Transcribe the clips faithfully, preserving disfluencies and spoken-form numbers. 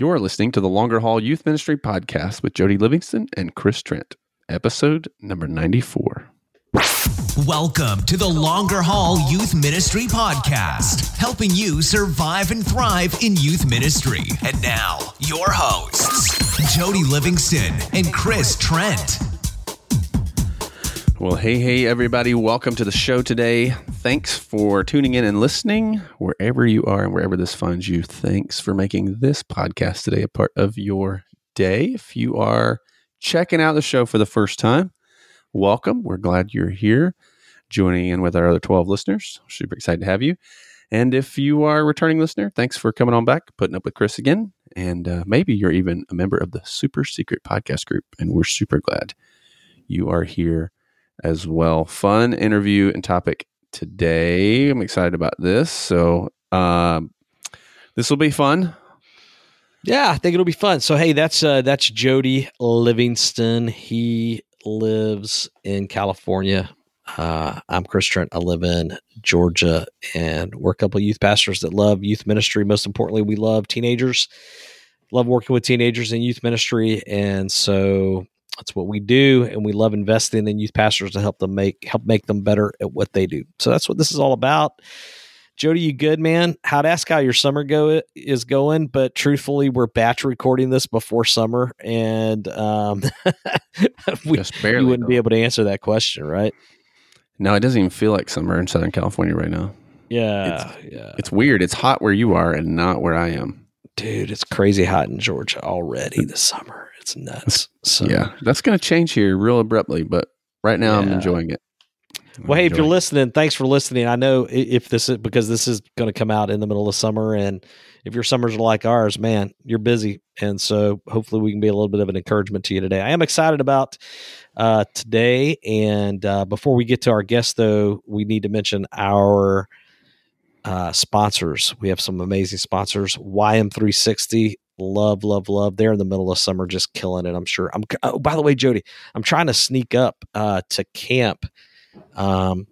You're listening to the Longer Hall Youth Ministry Podcast with Jody Livingston and Chris Trent, episode number ninety-four. Welcome to the Longer Hall Youth Ministry Podcast, helping you survive and thrive in youth ministry. And now, your hosts, Jody Livingston and Chris Trent. Well, hey, hey, everybody. Welcome to the show today. Thanks for tuning in and listening wherever you are and wherever this finds you. Thanks for making this podcast today a part of your day. If you are checking out the show for the first time, welcome. We're glad you're here joining in with our other twelve listeners. Super excited to have you. And if you are a returning listener, thanks for coming on back, putting up with Chris again. And uh, maybe you're even a member of the Super Secret Podcast Group, and we're super glad you are here as well. Fun interview and topic today. I'm excited about this. So um, this will be fun. Yeah, I think it'll be fun. So, hey, that's uh, that's Jody Livingston. He lives in California. Uh, I'm Chris Trent. I live in Georgia, and we're a couple of youth pastors that love youth ministry. Most importantly, we love teenagers, love working with teenagers in youth ministry. And so that's what we do, and we love investing in youth pastors to help them make help make them better at what they do. So that's what this is all about. Jody, you good, man? How'd ask how your summer go is going, but truthfully, we're batch recording this before summer, and um, we Just barely, you wouldn't though. be able to answer that question, right? No, it doesn't even feel like summer in Southern California right now. Yeah, it's, yeah. It's weird. It's hot where you are and not where I am. Dude, it's crazy hot in Georgia already this summer. It's nuts. So yeah, that's going to change here real abruptly, but right now yeah. I'm enjoying it. I'm well, hey, if you're it. listening, thanks for listening. I know if this is because this is going to come out in the middle of summer, and if your summers are like ours, man, you're busy. And so hopefully we can be a little bit of an encouragement to you today. I am excited about uh, today. And uh, before we get to our guest, though, we need to mention our Uh, sponsors. We have some amazing sponsors. Y M three sixty, love, love, love. They're in the middle of summer, just killing it, I'm sure. I'm. Oh, by the way, Jody, I'm trying to sneak up uh, to camp um,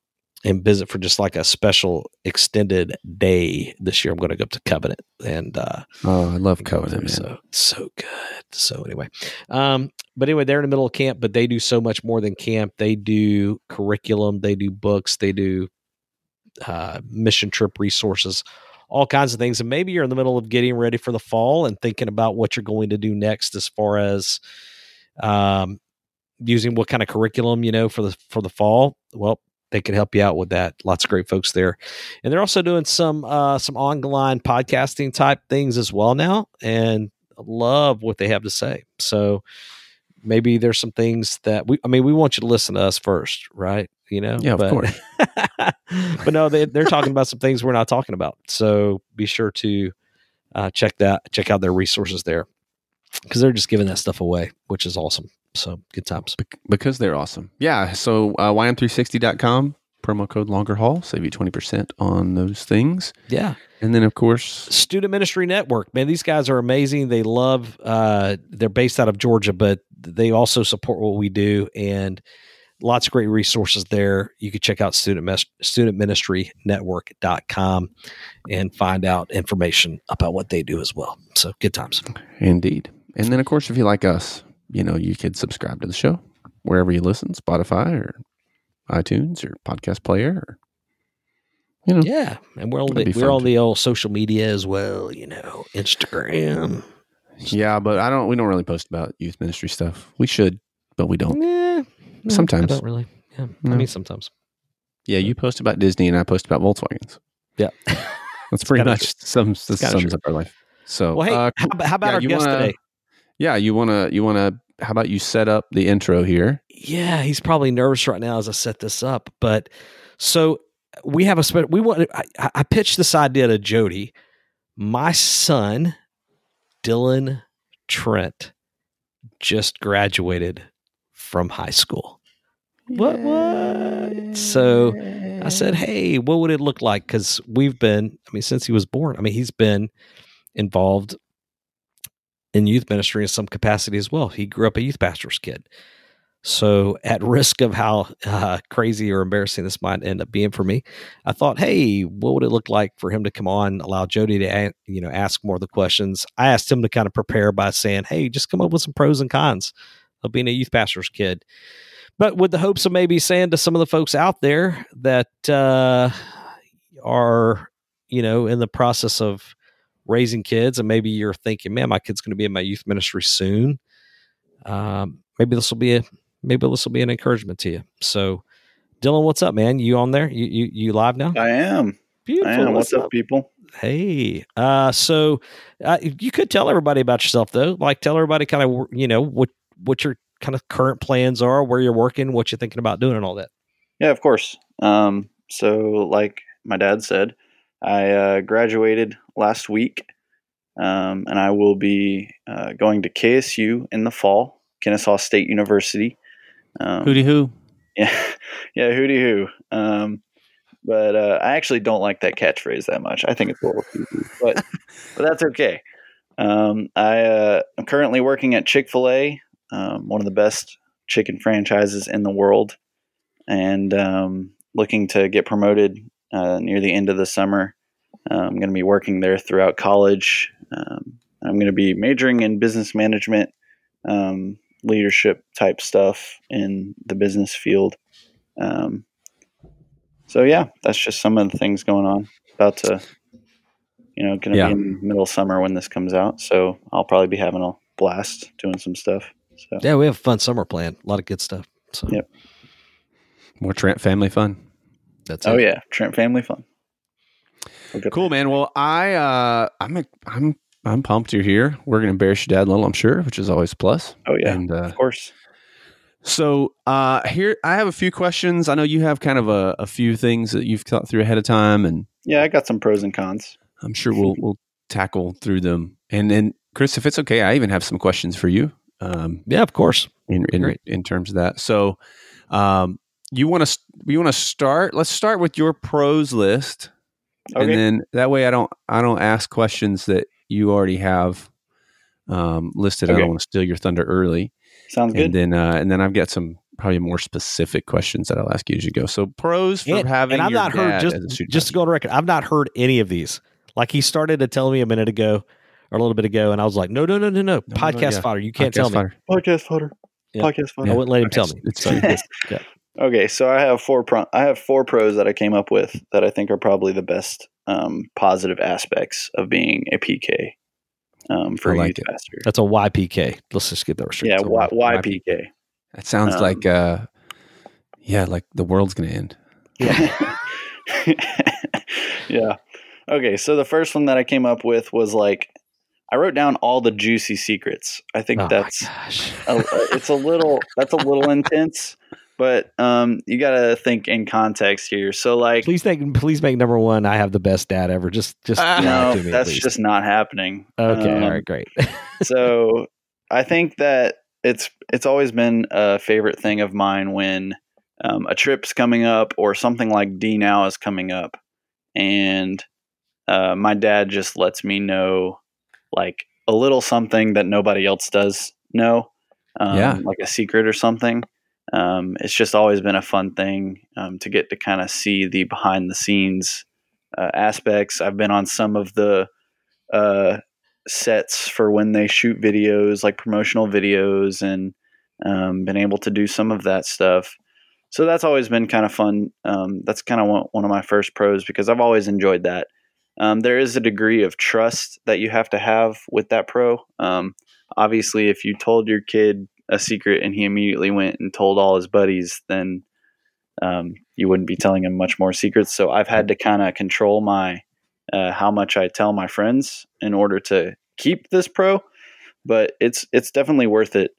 and visit for just like a special extended day this year. I'm going to go up to Covenant. and uh, Oh, I love Covenant. Man. So, so good. So anyway, um, but anyway, they're in the middle of camp, but they do so much more than camp. They do curriculum. They do books. They do Uh, mission trip resources, all kinds of things. And maybe you're in the middle of getting ready for the fall and thinking about what you're going to do next as far as um, using what kind of curriculum, you know, for the for the fall. Well, they can help you out with that. Lots of great folks there. And they're also doing some uh, some online podcasting type things as well now, and love what they have to say. So maybe there's some things that we, I mean, we want you to listen to us first, right? You know, yeah, but, of course. But no, they, they're talking about some things we're not talking about. So be sure to uh, check that, check out their resources there, because they're just giving that stuff away, which is awesome. So good times. Be- because they're awesome. Yeah. So uh, Y M three sixty dot com, promo code LongerHall, save you twenty percent on those things. Yeah. And then, of course, Student Ministry Network. Man, these guys are amazing. They love, uh, they're based out of Georgia, but they also support what we do. And lots of great resources there. You can check out student student ministry network dot com and find out information about what they do as well. So good times. Indeed. And then, of course, if you like us, you know, you could subscribe to the show wherever you listen, Spotify or iTunes or Podcast Player. Or, you know, yeah. And we're on the, we're on the old social media as well, you know, Instagram. Yeah, but I don't, we don't really post about youth ministry stuff. We should, but we don't. Yeah. Sometimes. I don't really. Yeah. No. I mean, sometimes. Yeah, you post about Disney and I post about Volkswagens. Yeah. That's pretty much sums, sums up our life. So, well, hey, uh, how, how about yeah, our guest wanna, today? Yeah, you want to, you want to, how about you set up the intro here? Yeah, he's probably nervous right now as I set this up. But so we have a, we want, I, I pitched this idea to Jody. My son, Dylan Trent, just graduated from high school. What, what? So I said, hey, what would it look like? Because we've been, I mean, since he was born, I mean, he's been involved in youth ministry in some capacity as well. He grew up a youth pastor's kid. So at risk of how uh, crazy or embarrassing this might end up being for me, I thought, hey, what would it look like for him to come on, allow Jody to, you know, ask more of the questions. I asked him to kind of prepare by saying, hey, just come up with some pros and cons of being a youth pastor's kid. But with the hopes of maybe saying to some of the folks out there that uh, are, you know, in the process of raising kids, and maybe you're thinking, man, my kid's going to be in my youth ministry soon. Um, maybe this will be a, Maybe this will be an encouragement to you. So, Dylan, what's up, man? You on there? You you, you live now? I am. Beautiful. I am. What's, what's up, up, people? Hey. Uh, so, uh, you could tell everybody about yourself, though. Like, tell everybody kind of, you know, what, what your kind of current plans are, where you're working, what you're thinking about doing, and all that. Yeah, of course. Um, so, like my dad said, I uh, graduated last week, um, and I will be uh, going to K S U in the fall, Kennesaw State University. Um, hooty hoo. Yeah. Yeah. Hooty hoo. Um, but, uh, I actually don't like that catchphrase that much. I think it's a little creepy, but, but that's okay. Um, I, uh, I'm currently working at Chick-fil-A, um, one of the best chicken franchises in the world, and, um, looking to get promoted, uh, near the end of the summer. Uh, I'm going to be working there throughout college. Um, I'm going to be majoring in business management, um, leadership type stuff in the business field. Um, so yeah, that's just some of the things going on. About to, you know, going to yeah. be in middle summer when this comes out. So I'll probably be having a blast doing some stuff. So yeah, we have a fun summer planned. A lot of good stuff. So yep. More Trent family fun. That's it. Oh yeah. Trent family fun. Cool, man. Well, I, uh, I'm, a, I'm, I'm pumped you're here. We're going to embarrass your dad a little, I'm sure, which is always a plus. Oh, yeah, and, uh, of course. So uh, here, I have a few questions. I know you have kind of a, a few things that you've thought through ahead of time. And yeah, I got some pros and cons. I'm sure we'll we'll tackle through them. And then, Chris, if it's okay, I even have some questions for you. Um, yeah, of course. In in, in terms of that. So um, you want to you want to start? Let's start with your pros list. Okay. And then that way I don't I don't ask questions that you already have um, listed. Okay. I don't want to steal your thunder early. Sounds and good. Then, uh, and then I've got some probably more specific questions that I'll ask you as you go. So pros for and, having and I've your not dad heard, just, as a student. Just to go on record, I've not heard any of these. Like he started to tell me a minute ago or a little bit ago, and I was like, no, no, no, no, no. no podcast no, yeah. fodder. You can't podcast tell fodder. me. Podcast fodder. Yeah. Podcast fodder. Yeah. I wouldn't let him tell me. It's fine. Yeah. Okay, so I have four pro- I have four pros that I came up with that I think are probably the best um, positive aspects of being a P K um, for I like a youth pastor. That's a Y P K. Let's just get that straight. Yeah, y- YPK. YPK. That sounds um, like uh, yeah, like the world's gonna end. Yeah. Yeah. Okay, so the first one that I came up with was like I wrote down all the juicy secrets. I think oh that's a, it's a little that's a little intense. But um, you got to think in context here. So, like, please think, please make number one. I have the best dad ever. Just, just uh, no, to me, that's please. Just not happening. Okay, um, all right, great. So, I think that it's it's always been a favorite thing of mine when um, a trip's coming up or something like D-Now is coming up, and uh, my dad just lets me know like a little something that nobody else does know, um, yeah. like a secret or something. Um, it's just always been a fun thing um, to get to kind of see the behind the scenes uh, aspects. I've been on some of the uh, sets for when they shoot videos, like promotional videos, and um, been able to do some of that stuff. So that's always been kind of fun. Um, that's kind of one, one of my first pros because I've always enjoyed that. Um, there is a degree of trust that you have to have with that pro. Um, obviously, if you told your kid a secret and he immediately went and told all his buddies, then um, you wouldn't be telling him much more secrets. So I've had to kind of control my, uh, how much I tell my friends in order to keep this pro, but it's, it's definitely worth it.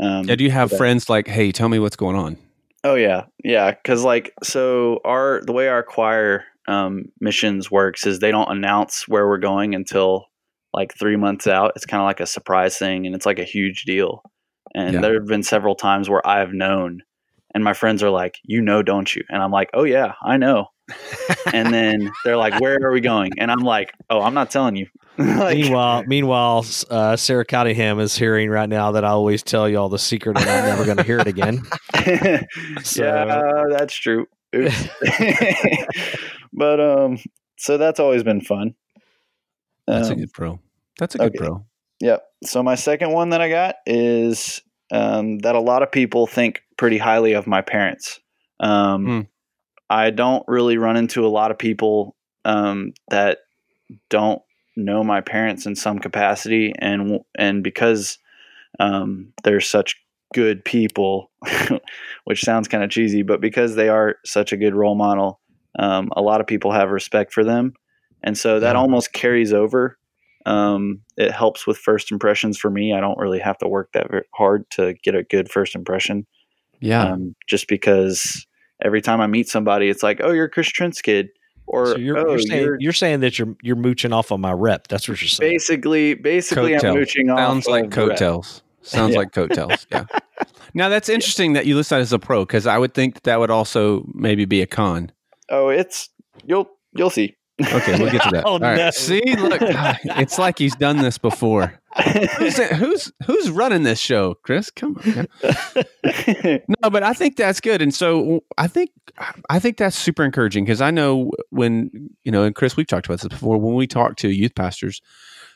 Um, yeah, do you have but, friends like, hey, tell me what's going on? Oh yeah. Yeah. Cause like, so our, the way our choir um, missions works is they don't announce where we're going until like three months out. It's kind of like a surprise thing. And it's like a huge deal. And yeah. there have been several times where I've known and my friends are like, you know, don't you? And I'm like, oh yeah, I know. And then they're like, where are we going? And I'm like, oh, I'm not telling you. Like, meanwhile, meanwhile, uh, Sarah Cunningham is hearing right now that I always tell y'all the secret and I'm never going to hear it again. So. Yeah, uh, that's true. Oops. But um, so that's always been fun. That's um, a good pro. That's a good okay. pro. Yep. So my second one that I got is um, that a lot of people think pretty highly of my parents. Um, mm. I don't really run into a lot of people um, that don't know my parents in some capacity, and and because um, they're such good people, which sounds kind of cheesy, but because they are such a good role model, um, a lot of people have respect for them, and so that yeah. almost carries over. Um, it helps with first impressions for me. I don't really have to work that very hard to get a good first impression. Yeah, um, just because every time I meet somebody, it's like, oh, you're Chris Trent's kid. Or so you're, oh, you're, saying, you're, you're saying that you're you're mooching off on my rep. That's what you're saying. Basically, basically, coat-tails. I'm mooching off. Sounds like coattails. Sounds yeah. like coattails. Yeah. Now that's interesting yeah. that you list that as a pro, because I would think that, that would also maybe be a con. Oh, it's you'll you'll see. Okay, we'll get to that. oh, All right. no. See, look, it's like he's done this before. who's, who's who's running this show, Chris? Come on. Yeah. No, but I think that's good, and so I think I think that's super encouraging, because I know when you know, and Chris, we've talked about this before. When we talk to youth pastors,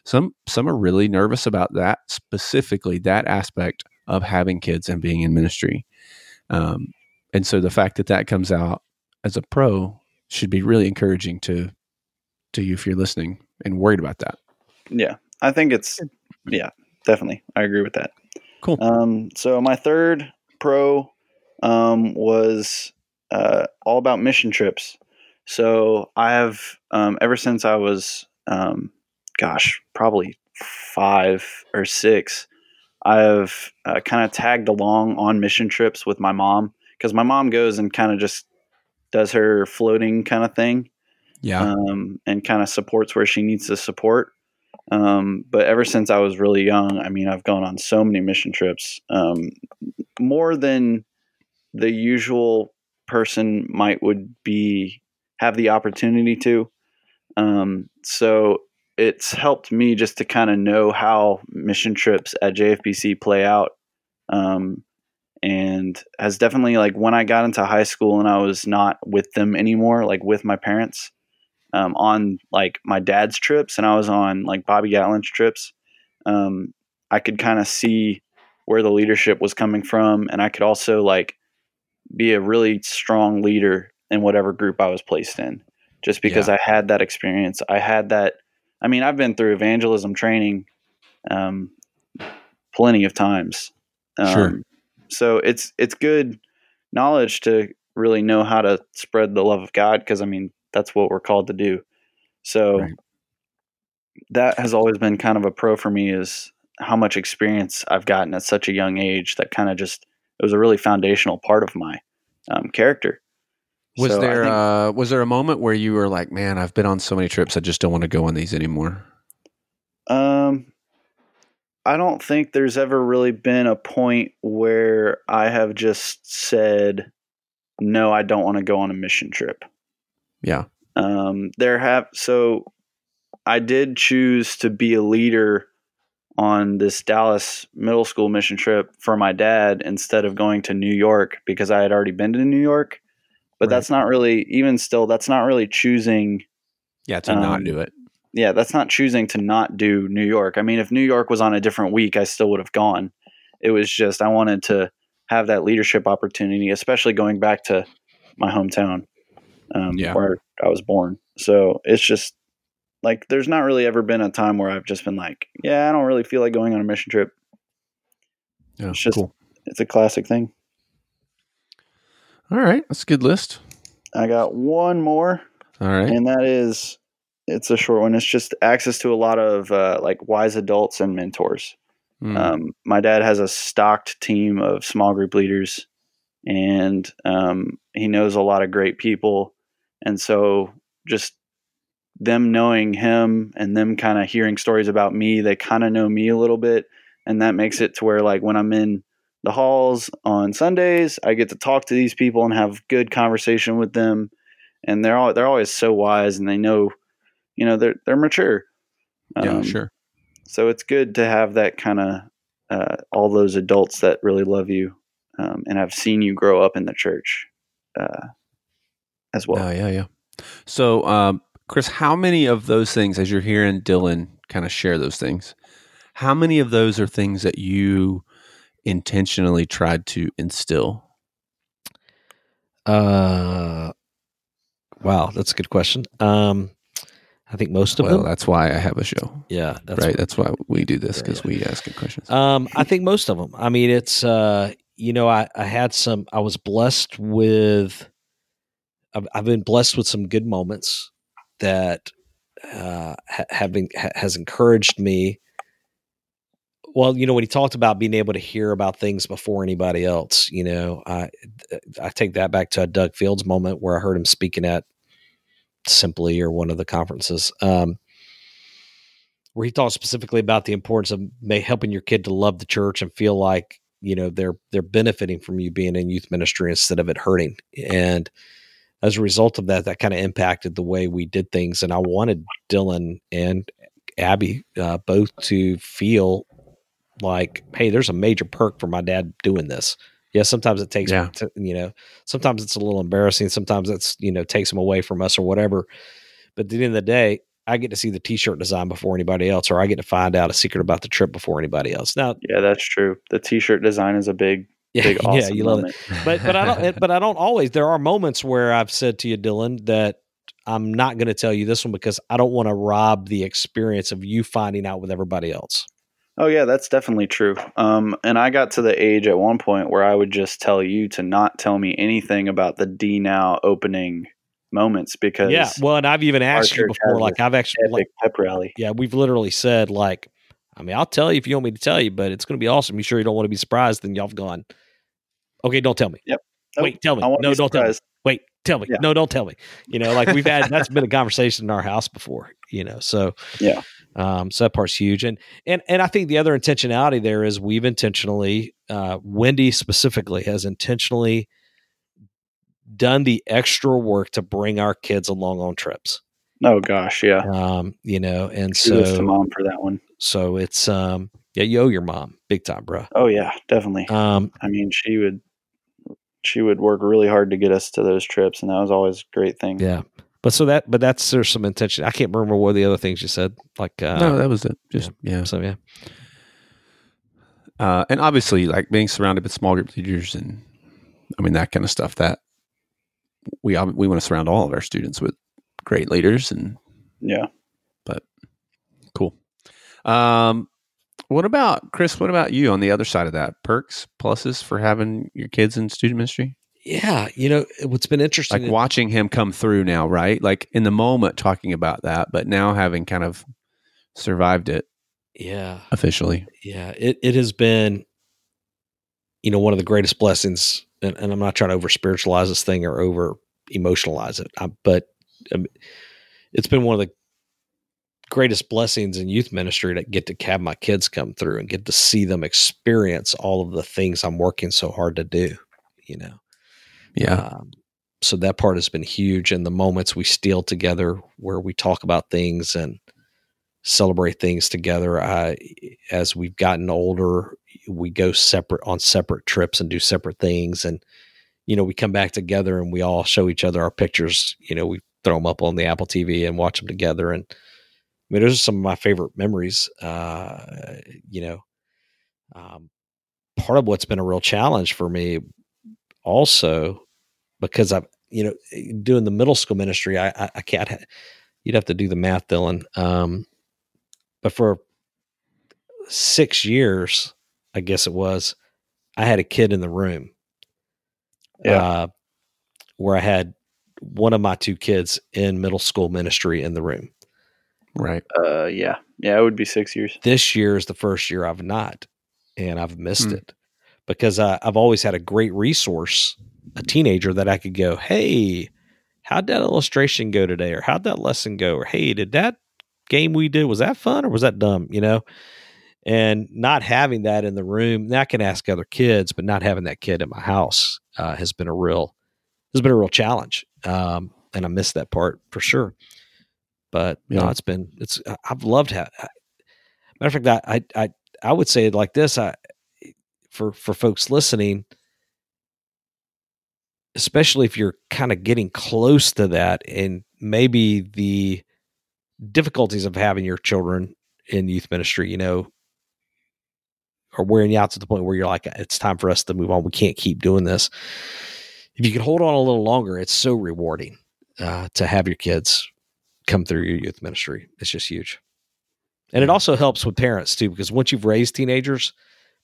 some some are really nervous about that, specifically that aspect of having kids and being in ministry, um, and so the fact that that comes out as a pro should be really encouraging to. to you if you're listening and worried about that. Yeah, I think it's, yeah, definitely. I agree with that. Cool. Um, so my third pro um, was uh, all about mission trips. So I have, um, ever since I was, um, gosh, probably five or six, I have uh, kind of tagged along on mission trips with my mom, because my mom goes and kind of just does her floating kind of thing. Yeah. Um, and kind of supports where she needs to support. Um, but ever since I was really young, I mean, I've gone on so many mission trips, um, more than the usual person might would be, have the opportunity to. Um, so it's helped me just to kind of know how mission trips at J F B C play out. Um, and has definitely, like, when I got into high school and I was not with them anymore, like with my parents, Um, on like my dad's trips, and I was on like Bobby Gatlin's trips, um, I could kind of see where the leadership was coming from, and I could also like be a really strong leader in whatever group I was placed in, just because yeah. I had that experience. I had that. I mean, I've been through evangelism training um, plenty of times, um, sure. So it's it's good knowledge to really know how to spread the love of God, because I mean. That's what we're called to do. So right. that has always been kind of a pro for me, is how much experience I've gotten at such a young age that kind of just, it was a really foundational part of my um, character. Was so there, think, uh, was there a moment where you were like, man, I've been on so many trips, I just don't want to go on these anymore? Um, I don't think there's ever really been a point where I have just said, no, I don't want to go on a mission trip. Yeah. Um, there have, so I did choose to be a leader on this Dallas middle school mission trip for my dad instead of going to New York, because I had already been to New York, but right. that's not really, even still, that's not really choosing. Yeah. To um, not do it. Yeah. That's not choosing to not do New York. I mean, if New York was on a different week, I still would have gone. It was just, I wanted to have that leadership opportunity, especially going back to my hometown. Um, yeah. where I was born. So it's just like, there's not really ever been a time where I've just been like, yeah, I don't really feel like going on a mission trip. Yeah, it's just, cool. It's a classic thing. All right. That's a good list. I got one more. All right. And that is, it's a short one. It's just access to a lot of uh, like wise adults and mentors. Mm. Um, my dad has a stocked team of small group leaders, and um, he knows a lot of great people. And so just them knowing him and them kind of hearing stories about me, they kind of know me a little bit. And that makes it to where, like, when I'm in the halls on Sundays, I get to talk to these people and have good conversation with them. And they're all, they're always so wise, and they know, you know, they're, they're mature. Yeah, um, sure. So it's good to have that kind of uh, all those adults that really love you um, and have seen you grow up in the church uh, as well. Oh, yeah, yeah. So, um, Chris, how many of those things, as you're hearing Dylan kind of share those things, how many of those are things that you intentionally tried to instill? Uh, wow, that's a good question. Um, I think most of well, them. Well, that's why I have a show. Yeah. That's right. What, that's why we do this, because yeah. we ask good questions. Um, I think most of them. I mean, it's, uh, you know, I, I had some, I was blessed with, I've, I've been blessed with some good moments that uh, have been, ha- has encouraged me. Well, you know, when he talked about being able to hear about things before anybody else, you know, I, I take that back to a Doug Fields moment where I heard him speaking at Simply or one of the conferences, um, where he talked specifically about the importance of may helping your kid to love the church and feel like, you know, they're, they're benefiting from you being in youth ministry instead of it hurting. And as a result of that, that kind of impacted the way we did things. And I wanted Dylan and Abby uh, both to feel like, hey, there's a major perk for my dad doing this. Yeah, sometimes it takes, yeah. you know, sometimes it's a little embarrassing. Sometimes it's, you know, takes them away from us or whatever. But at the end of the day, I get to see the t-shirt design before anybody else, or I get to find out a secret about the trip before anybody else. Now, yeah, that's true. The t-shirt design is a big, yeah, big, awesome yeah, you love moment. It. But, but I don't, but I don't always, there are moments where I've said to you, Dylan, that I'm not going to tell you this one because I don't want to rob the experience of you finding out with everybody else. Oh yeah, that's definitely true. Um, and I got to the age at one point where I would just tell you to not tell me anything about the D-Now opening moments because yeah, well, and I've even asked you before, like I've actually like pep rally. Yeah, we've literally said like, I mean, I'll tell you if you want me to tell you, but it's going to be awesome. You sure you don't want to be surprised? Then y'all've gone, okay, don't tell me. Yep. Nope. Wait, tell me. No, don't tell me. Wait, tell me. Yeah. No, don't tell me. You know, like we've had that's been a conversation in our house before. You know, so yeah. Um, so that part's huge. And, and, and I think the other intentionality there is we've intentionally, uh, Wendy specifically has intentionally done the extra work to bring our kids along on trips. Oh gosh. Yeah. Um, you know, and so to mom for that one. So it's, um, yeah, you owe your mom big time, bro. Oh yeah, definitely. Um, I mean, she would, she would work really hard to get us to those trips, and that was always a great thing. Yeah. But so that, but that's, there's some intention. I can't remember what the other things you said. Like, uh, no, that was it. Just, yeah. yeah. So, yeah. Uh, and obviously, like being surrounded with small group leaders and, I mean, that kind of stuff that we, we want to surround all of our students with great leaders and, yeah. But cool. Um, what about, Chris, what about you on the other side of that? Perks, pluses for having your kids in student ministry? Yeah. You know, what's been interesting. Like watching him come through now, right? Like in the moment talking about that, but now having kind of survived it. Yeah. Officially. Yeah. It it has been, you know, one of the greatest blessings. And, and I'm not trying to over spiritualize this thing or over emotionalize it, I, but um, it's been one of the greatest blessings in youth ministry to get to have my kids come through and get to see them experience all of the things I'm working so hard to do, you know? Yeah. Um, so that part has been huge. And the moments we steal together where we talk about things and celebrate things together. I, as we've gotten older, we go separate on separate trips and do separate things. And, you know, we come back together and we all show each other our pictures. You know, we throw them up on the Apple T V and watch them together. And I mean, those are some of my favorite memories, uh, you know, um, part of what's been a real challenge for me also, because I've, you know, doing the middle school ministry, I, I, I can't, ha- you'd have to do the math, Dylan. Um, but for six years, I guess it was, I had a kid in the room, yeah. uh, where I had one of my two kids in middle school ministry in the room. Right. Uh, yeah. Yeah. It would be six years. This year is the first year I've not, and I've missed mm. it. Because uh, I've always had a great resource, a teenager that I could go, hey, how'd that illustration go today? Or how'd that lesson go? Or hey, did that game we did, was that fun or was that dumb? You know, and not having that in the room. Now I can ask other kids, but not having that kid in my house uh, has been a real, has been a real challenge. Um, and I miss that part for sure. But yeah. no, it's been, it's, I've loved how, I, matter of fact, I, I, I would say it like this, I, for, for folks listening, especially if you're kind of getting close to that and maybe the difficulties of having your children in youth ministry, you know, are wearing you out to the point where you're like, it's time for us to move on. We can't keep doing this. If you can hold on a little longer, it's so rewarding uh, to have your kids come through your youth ministry. It's just huge. And it also helps with parents too, because once you've raised teenagers,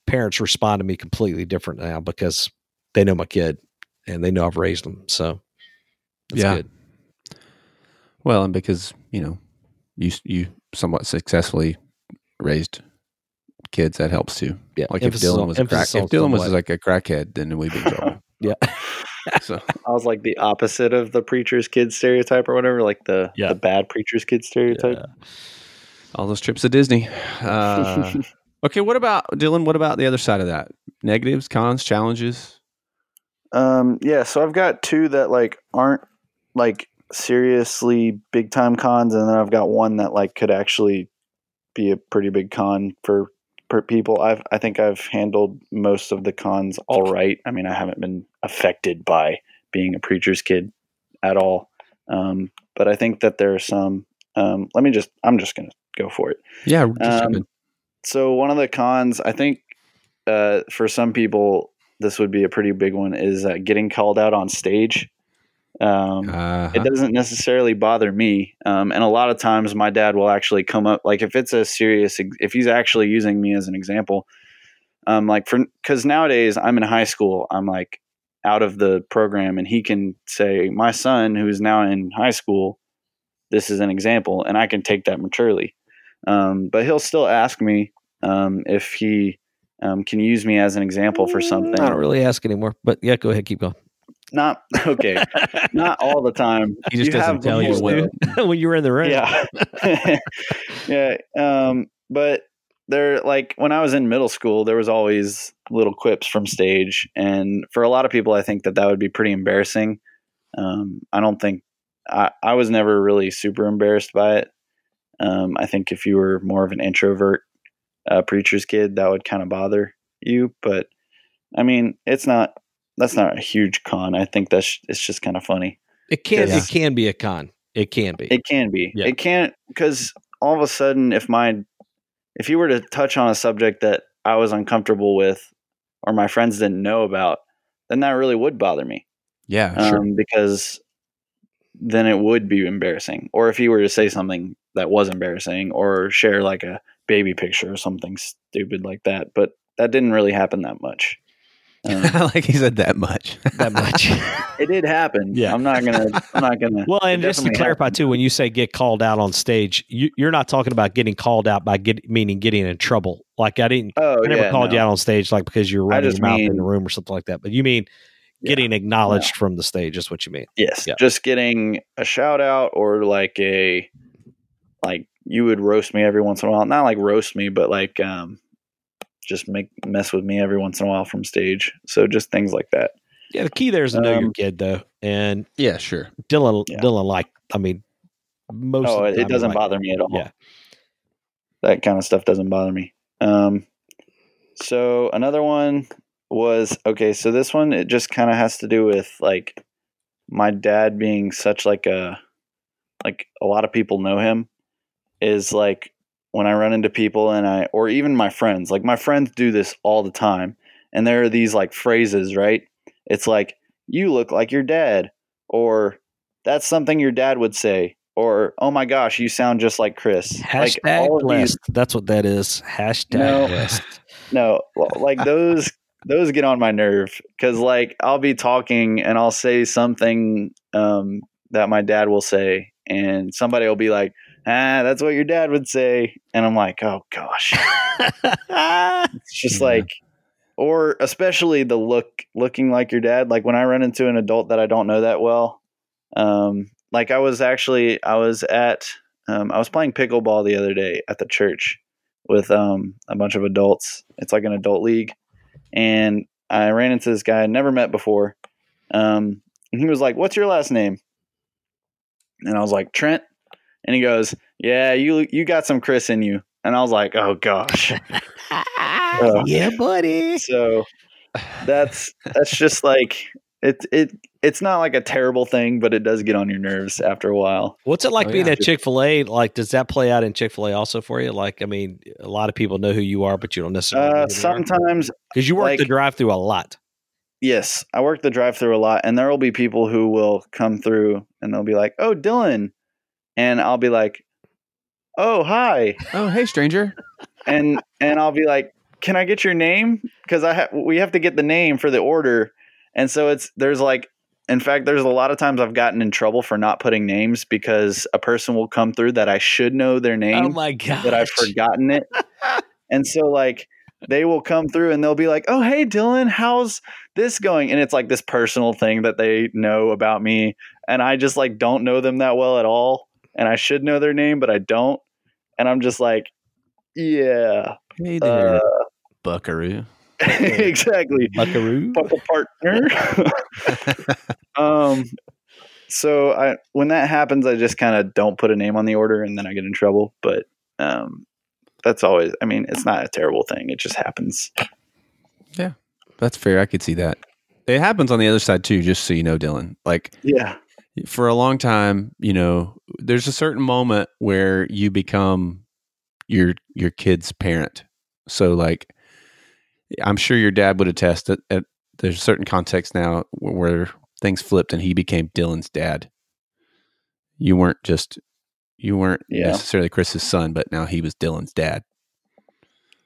parents respond to me completely different now because they know my kid and they know I've raised them. So that's yeah. good. Well, and because, you know, you, you somewhat successfully raised kids, that helps too. Yeah. Like emphasis if Dylan was on, a crack, if Dylan was what? like a crackhead, then we'd be in trouble. Yeah. So I was like the opposite of the preacher's kid stereotype or whatever, like the, yeah. the bad preacher's kid stereotype. Yeah. All those trips to Disney. Uh, okay. What about Dylan? What about the other side of that? Negatives, cons, challenges? Um, yeah. So I've got two that like aren't like seriously big time cons. And then I've got one that like could actually be a pretty big con for people. I've, I think I've handled most of the cons all right. I mean, I haven't been affected by being a preacher's kid at all. Um, but I think that there are some, um, let me just, I'm just going to go for it. Yeah. Um, so one of the cons, I think, uh, for some people, this would be a pretty big one is uh, getting called out on stage. Um, uh-huh. It doesn't necessarily bother me. Um, and a lot of times my dad will actually come up, like if it's a serious, if he's actually using me as an example, um, like for, cause nowadays I'm in high school, I'm like out of the program and he can say, my son, who is now in high school, this is an example. And I can take that maturely. Um, but he'll still ask me, um, if he, um, can use me as an example for something. I don't really ask anymore, but yeah, go ahead, keep going. Not okay. Not all the time. He just you doesn't tell you when, when you were in the room. Yeah. yeah. Um, but there, like when I was in middle school, there was always little quips from stage. And for a lot of people, I think that that would be pretty embarrassing. Um, I don't think I, I was never really super embarrassed by it. Um, I think if you were more of an introvert uh, preacher's kid, that would kind of bother you. But I mean, it's not. That's not a huge con. I think that's it's just kind of funny. It can yeah. it can be a con. It can be. It can be. Yeah. It can't because all of a sudden, if my if you were to touch on a subject that I was uncomfortable with or my friends didn't know about, then that really would bother me. Yeah, um, sure. Because then it would be embarrassing. Or if you were to say something that was embarrassing, or share like a baby picture or something stupid like that, but that didn't really happen that much. Um, like he said, that much, that much. It did happen. Yeah, I'm not gonna. I'm not gonna. Well, and just to clarify happened. too, when you say get called out on stage, you, you're not talking about getting called out by get meaning getting in trouble. Like I didn't. Oh, I never yeah, called no. you out on stage, like because you're running your mouth mean, in the room or something like that. But you mean getting yeah, acknowledged yeah. from the stage is what you mean. Yes, yeah. Just getting a shout out or like a like you would roast me every once in a while. Not like roast me, but like. um just make mess with me every once in a while from stage. So just things like that. Yeah. The key there is to know um, your kid though. And yeah, sure. Dylan, yeah. Dylan, like, I mean, most oh, of the time it doesn't like, bother me at all. Yeah. That kind of stuff doesn't bother me. Um, so another one was, okay. So this one, it just kind of has to do with like my dad being such like a, like a lot of people know him is like, when I run into people and I, or even my friends, like my friends do this all the time. And there are these like phrases, right? It's like, you look like your dad, or that's something your dad would say, or, oh my gosh, you sound just like Chris. Hashtag like, all of blessed. These, that's what that is. Hashtag no, blessed. No, like those, those get on my nerve. Cause like I'll be talking and I'll say something um, that my dad will say. And somebody will be like, ah, that's what your dad would say. And I'm like, oh gosh. It's just yeah. like, or especially the look, looking like your dad. Like when I run into an adult that I don't know that well, um, like I was actually, I was at, um, I was playing pickleball the other day at the church with, um, a bunch of adults. It's like an adult league. And I ran into this guy I'd never met before. Um, and he was like, what's your last name? And I was like, Trent. And he goes, yeah, you you got some Chris in you. And I was like, oh, gosh. uh, yeah, buddy. So that's that's just like it, it. It's not like a terrible thing, but it does get on your nerves after a while. What's it like oh, being yeah. at Chick-fil-A? Like, does that play out in Chick-fil-A also for you? Like, I mean, a lot of people know who you are, but you don't necessarily know who uh, sometimes. Because you work like, the drive-thru a lot. Yes, I work the drive-thru a lot. And there will be people who will come through and they'll be like, oh, Dylan. And I'll be like, oh, hi. Oh, hey, stranger. And and I'll be like, can I get your name? Because I ha- we have to get the name for the order. And so it's there's like, in fact, there's a lot of times I've gotten in trouble for not putting names because a person will come through that I should know their name. Oh, my God. That I've forgotten it. And so like they will come through and they'll be like, oh, hey, Dylan, how's this going? And it's like this personal thing that they know about me. And I just like don't know them that well at all. And I should know their name, but I don't. And I'm just like, yeah. Hey there, uh, buckaroo. Exactly. Buckaroo. Buckle partner. um, so I, when that happens, I just kind of don't put a name on the order and then I get in trouble. But um, that's always, I mean, it's not a terrible thing. It just happens. Yeah, that's fair. I could see that. It happens on the other side too, just so you know, Dylan. Like, yeah. For a long time, you know, there's a certain moment where you become your your kid's parent. So, like, I'm sure your dad would attest that, that there's a certain context now where things flipped and he became Dylan's dad. You weren't just, you weren't yeah. necessarily Chris's son, but now he was Dylan's dad.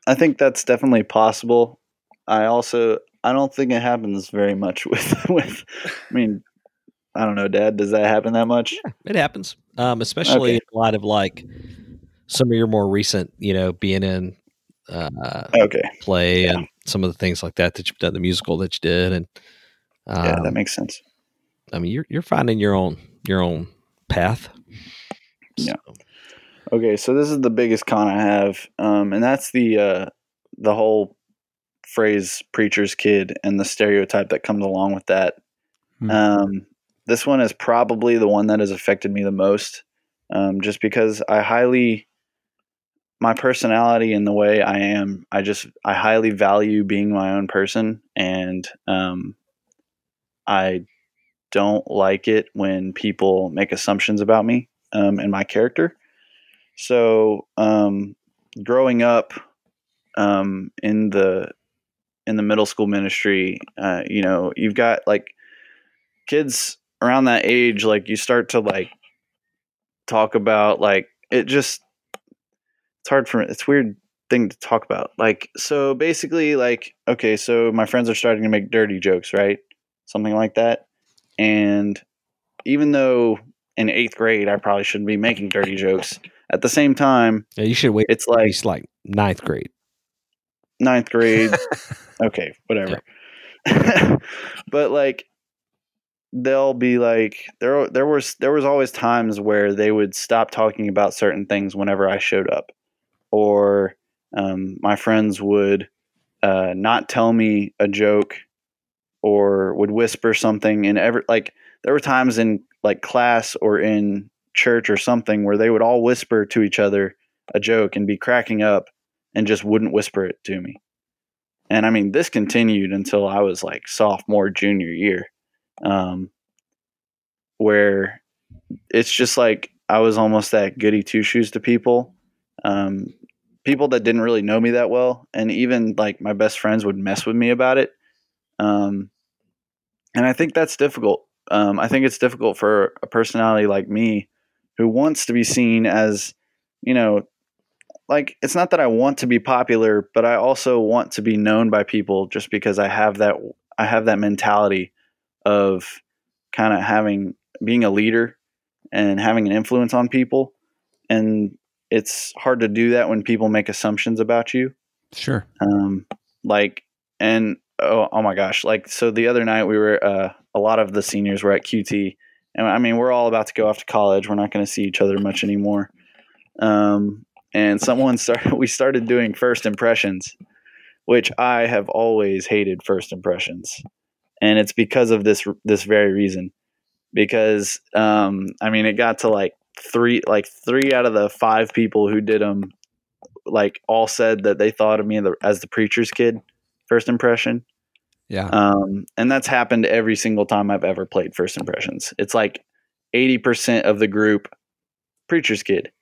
I think that's definitely possible. I also, I don't think it happens very much with, with I mean, I don't know, Dad, does that happen that much? Yeah, it happens, um, especially okay. in a lot of like some of your more recent, you know, being in uh, okay. play yeah. and some of the things like that that you've done, the musical that you did. And um, yeah, that makes sense. I mean, you're you're finding your own your own path. So. Yeah. Okay, so this is the biggest con I have, um, and that's the uh, the whole phrase "preacher's kid" and the stereotype that comes along with that. Hmm. Um, This one is probably the one that has affected me the most, um, just because I highly, my personality and the way I am, I just, I highly value being my own person. And um, I don't like it when people make assumptions about me um, and my character. So um, growing up um, in the, in the middle school ministry, uh, you know, you've got like kids around that age, like you start to like talk about like, it just, it's hard for it's a weird thing to talk about. Like, so basically like, okay, so my friends are starting to make dirty jokes, right? Something like that. And even though in eighth grade, I probably shouldn't be making dirty jokes at the same time. Yeah, you should wait. It's like, it's like ninth grade, ninth grade. Okay. Whatever. Yeah. But like, they'll be like, there, there was, there was always times where they would stop talking about certain things whenever I showed up, or, um, my friends would, uh, not tell me a joke or would whisper something. And every, like, there were times in like class or in church or something where they would all whisper to each other a joke and be cracking up and just wouldn't whisper it to me. And I mean, this continued until I was like sophomore, junior year. Um, where it's just like, I was almost that goody two shoes to people, um, people that didn't really know me that well. And even like my best friends would mess with me about it. Um, and I think that's difficult. Um, I think it's difficult for a personality like me who wants to be seen as, you know, like, it's not that I want to be popular, but I also want to be known by people just because I have that, I have that mentality of kind of having, being a leader and having an influence on people. And it's hard to do that when people make assumptions about you. Sure. Um, like, and, oh, oh my gosh. Like, so the other night we were, uh, a lot of the seniors were at Q T and I mean, we're all about to go off to college. We're not going to see each other much anymore. Um, and someone started, we started doing first impressions, which I have always hated first impressions. And it's because of this, this very reason, because, um, I mean, it got to like three like three out of the five people who did them, like, all said that they thought of me as the preacher's kid, first impression. Yeah. Um, and that's happened every single time I've ever played first impressions. It's like eighty percent of the group, preacher's kid.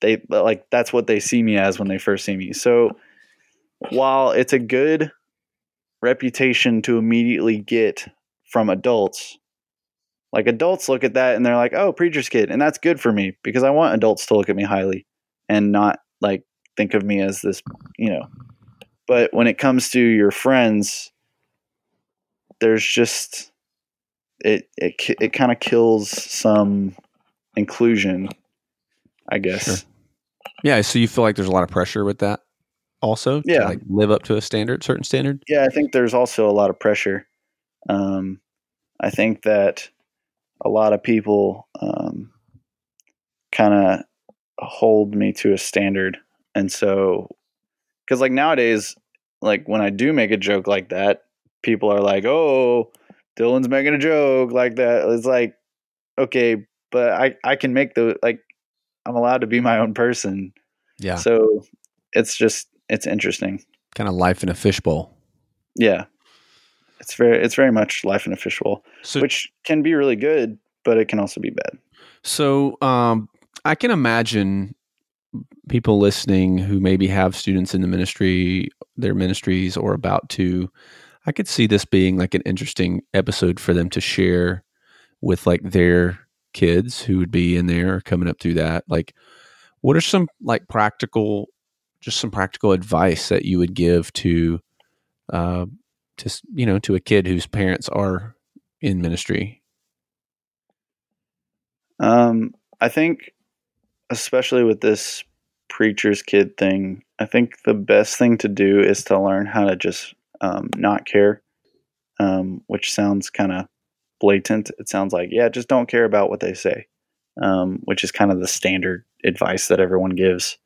They like, that's what they see me as when they first see me. So while it's a good reputation to immediately get from adults, like, adults look at that and they're like, oh, preacher's kid. And that's good for me, because I want adults to look at me highly and not, like, think of me as this, you know. But when it comes to your friends, there's just, it it it kind of kills some inclusion, I guess. Sure. Yeah. So you feel like there's a lot of pressure with that also? Yeah. To, like, live up to a standard, certain standard? Yeah. I think there's also a lot of pressure. Um, I think that a lot of people um, kind of hold me to a standard. And so, because, like, nowadays, like, when I do make a joke like that, people are like, oh, Dylan's making a joke like that. It's like, okay, but I, I can make the, like, I'm allowed to be my own person. Yeah. So it's just, it's interesting. Kind of life in a fishbowl. Yeah. It's very, it's very much life in a fishbowl, so, which can be really good, but it can also be bad. So, um, I can imagine people listening who maybe have students in the ministry, their ministries, or about to, I could see this being like an interesting episode for them to share with, like, their kids who would be in there or coming up through that. Like, what are some, like, practical, just some practical advice that you would give to, uh, to, you know, to a kid whose parents are in ministry? Um, I think, especially with this preacher's kid thing, I think the best thing to do is to learn how to just um, not care, um, which sounds kind of blatant. It sounds like, yeah, just don't care about what they say, um, which is kind of the standard advice that everyone gives.